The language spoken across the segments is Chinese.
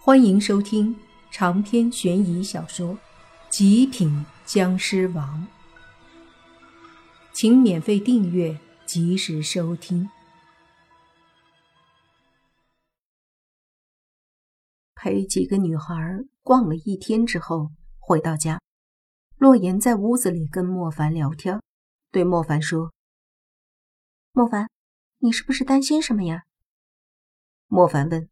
欢迎收听长篇悬疑小说《极品僵尸王》，请免费订阅，及时收听。陪几个女孩逛了一天之后，回到家，洛言在屋子里跟莫凡聊天，对莫凡说：“莫凡，你是不是担心什么呀？”莫凡问：“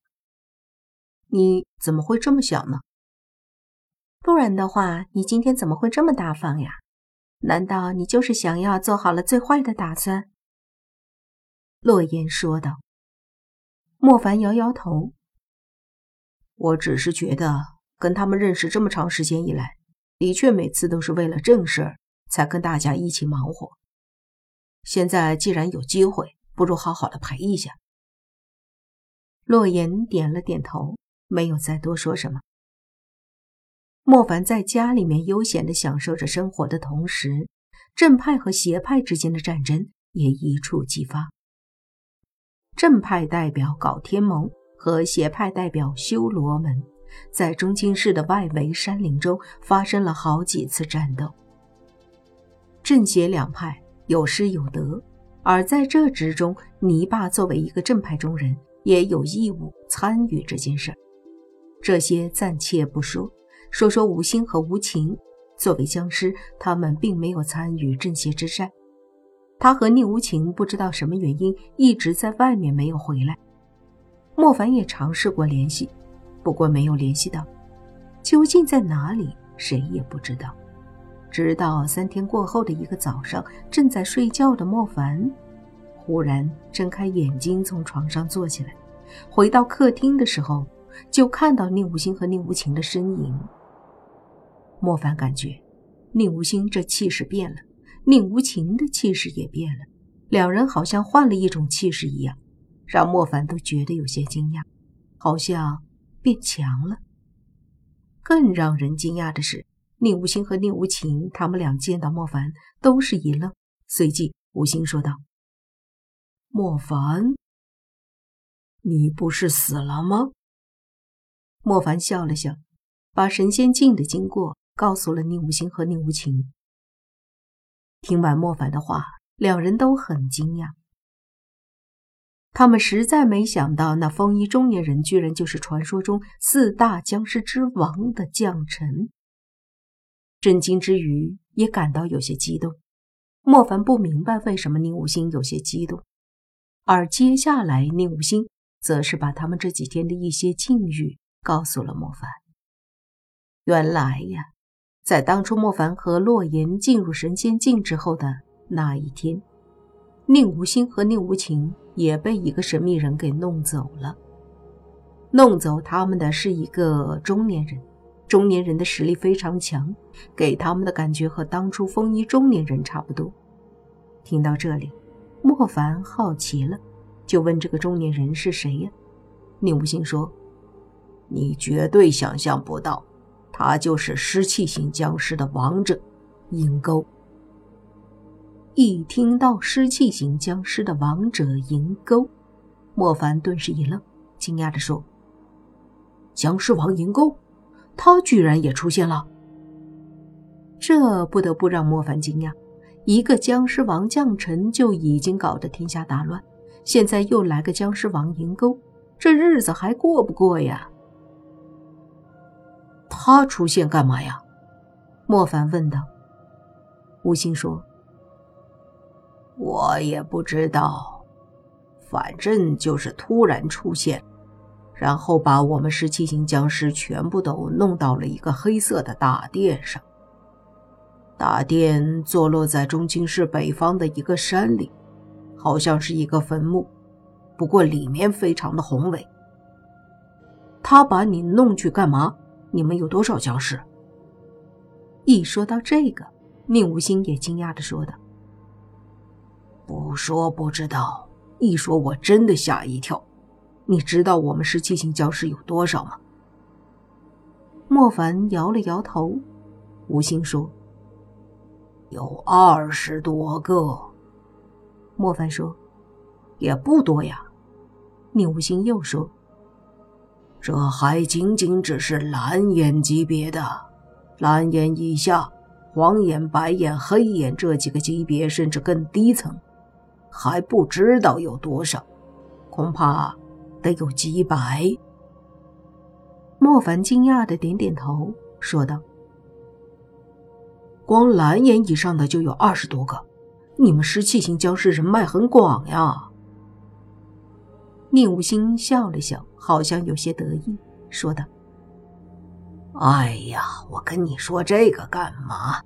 你怎么会这么想呢？不然的话，你今天怎么会这么大方呀？难道你就是想要做好了最坏的打算？”洛言说道。莫凡摇摇头：“我只是觉得跟他们认识这么长时间以来，的确每次都是为了正事儿才跟大家一起忙活。现在既然有机会，不如好好的陪一下。”洛言点了点头，没有再多说什么。莫凡在家里面悠闲地享受着生活的同时，正派和邪派之间的战争也一触即发。正派代表搞天盟和邪派代表修罗门，在中京市的外围山林中发生了好几次战斗。正邪两派有失有得，而在这之中，泥巴作为一个正派中人，也有义务参与这件事。这些暂且不说，说说无心和无情。作为僵尸，他们并没有参与正邪之战。他和宁无情不知道什么原因一直在外面没有回来。莫凡也尝试过联系，不过没有联系到，究竟在哪里谁也不知道。直到3天过后的一个早上，正在睡觉的莫凡忽然睁开眼睛，从床上坐起来，回到客厅的时候，就看到宁无心和宁无情的身影。莫凡感觉宁无心这气势变了，宁无情的气势也变了，两人好像换了一种气势一样，让莫凡都觉得有些惊讶，好像变强了。更让人惊讶的是，宁无心和宁无情他们俩见到莫凡都是一愣，随即无心说道：“莫凡，你不是死了吗？”莫凡笑了笑，把神仙境的经过告诉了宁无心和宁无情。听完莫凡的话，两人都很惊讶，他们实在没想到那风衣中年人居然就是传说中4大僵尸之王的将臣。震惊之余，也感到有些激动。莫凡不明白为什么宁无心有些激动，而接下来宁无心则是把他们这几天的一些境遇告诉了莫凡。原来呀，在当初莫凡和洛言进入神仙境之后的那一天，宁无心和宁无情也被一个神秘人给弄走了。弄走他们的是一个中年人，中年人的实力非常强，给他们的感觉和当初风衣中年人差不多。听到这里，莫凡好奇了，就问这个中年人是谁呀？宁无心说：“你绝对想象不到，他就是湿气型僵尸的王者银钩。”一听到湿气型僵尸的王者银钩，莫凡顿时一愣，惊讶地说：“僵尸王银钩，他居然也出现了！”这不得不让莫凡惊讶，一个僵尸王将臣就已经搞得天下大乱，现在又来个僵尸王银钩，这日子还过不过呀？他出现干嘛呀？莫凡问道。无心说：“我也不知道，反正就是突然出现，然后把我们17型僵尸全部都弄到了一个黑色的大殿上。大殿坐落在中京市北方的一个山里，好像是一个坟墓，不过里面非常的宏伟。他把你弄去干嘛？你们有多少僵尸？”一说到这个，宁无心也惊讶地说道：“不说不知道，一说我真的吓一跳。你知道我们17型僵尸有多少吗？”莫凡摇了摇头。无心说：“有20多个。”莫凡说：“也不多呀。”宁无心又说：“这还仅仅只是蓝眼级别的，蓝眼以下，黄眼、白眼、黑眼这几个级别甚至更低层，还不知道有多少，恐怕得有几百。莫凡惊讶地点点头，说道：“光蓝眼以上的就有20多个，你们湿气型僵尸人脉很广呀。”宁无心笑了笑，好像有些得意，说道：“哎呀，我跟你说这个干嘛？”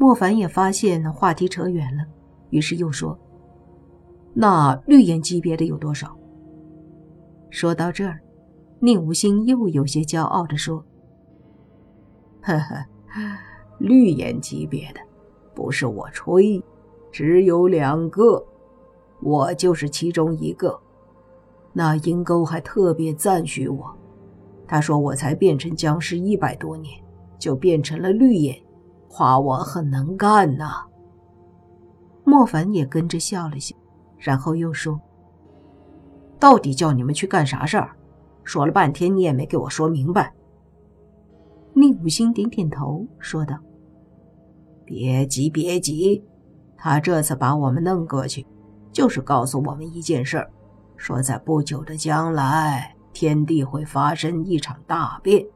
莫凡也发现话题扯远了，于是又说：“那绿眼级别的有多少？”说到这儿，宁无心又有些骄傲地说：“呵呵，绿眼级别的，不是我吹，只有2个，我就是其中一个。那阴沟还特别赞许我，他说我才变成僵尸100多年，就变成了绿眼，夸我很能干呐。”莫凡也跟着笑了笑，然后又说：“到底叫你们去干啥事儿？说了半天你也没给我说明白。”宁武星点点头，说道：“别急别急，他这次把我们弄过去，就是告诉我们一件事儿，说在不久的将来，天地会发生一场大变，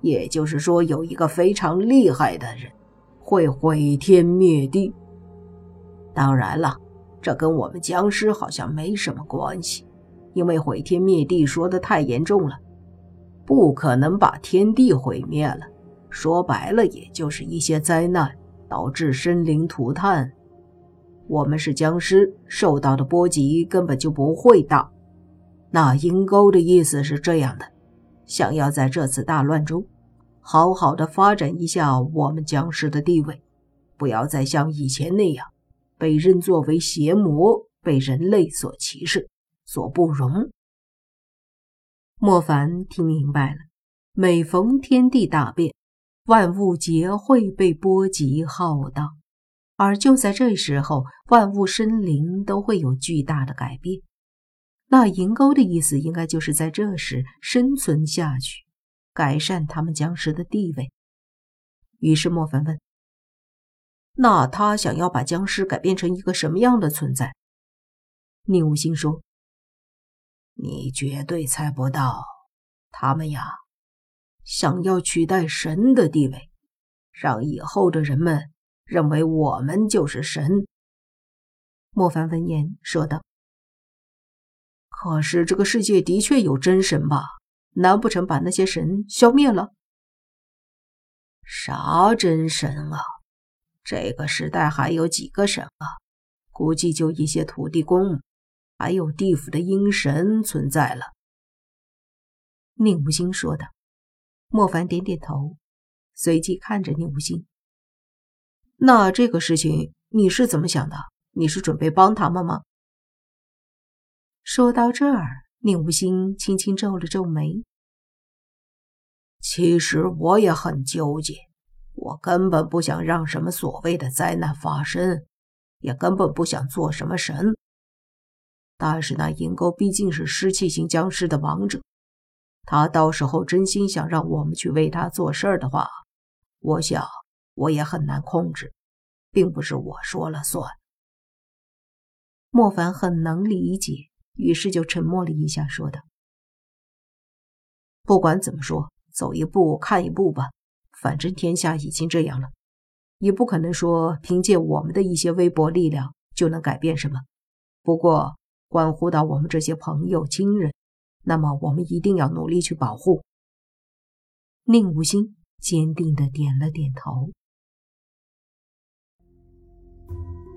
也就是说有一个非常厉害的人会毁天灭地。当然了，这跟我们僵尸好像没什么关系，因为毁天灭地说得太严重了，不可能把天地毁灭了，说白了也就是一些灾难，导致生灵涂炭。我们是僵尸，受到的波及根本就不会大。那阴沟的意思是这样的，想要在这次大乱中好好的发展一下我们僵尸的地位，不要再像以前那样被认作为邪魔，被人类所歧视，所不容。”莫凡听明白了，每逢天地大变，万物皆会被波及浩荡，而就在这时候，万物生灵都会有巨大的改变。那银钩的意思应该就是在这时生存下去，改善他们僵尸的地位。于是莫凡问：“那他想要把僵尸改变成一个什么样的存在？”宁无心说：“你绝对猜不到，他们呀，想要取代神的地位，让以后的人们认为我们就是神。”莫凡闻言说道：“可是这个世界的确有真神吧？难不成把那些神消灭了？”“啥真神啊？这个时代还有几个神啊？估计就一些土地公，还有地府的阴神存在了。”宁无心说道。莫凡点点头，随即看着宁无心：“那这个事情你是怎么想的？你是准备帮他们吗？”说到这儿，宁无心轻轻皱了皱眉：“其实我也很纠结，我根本不想让什么所谓的灾难发生，也根本不想做什么神。但是那银钩毕竟是湿气型僵尸的王者，他到时候真心想让我们去为他做事儿的话，我想我也很难控制，并不是我说了算。”莫凡很能理解，于是就沉默了一下，说道：“不管怎么说，走一步看一步吧，反正天下已经这样了，也不可能说凭借我们的一些微薄力量就能改变什么。不过关乎到我们这些朋友亲人，那么我们一定要努力去保护。”宁无心坚定地点了点头。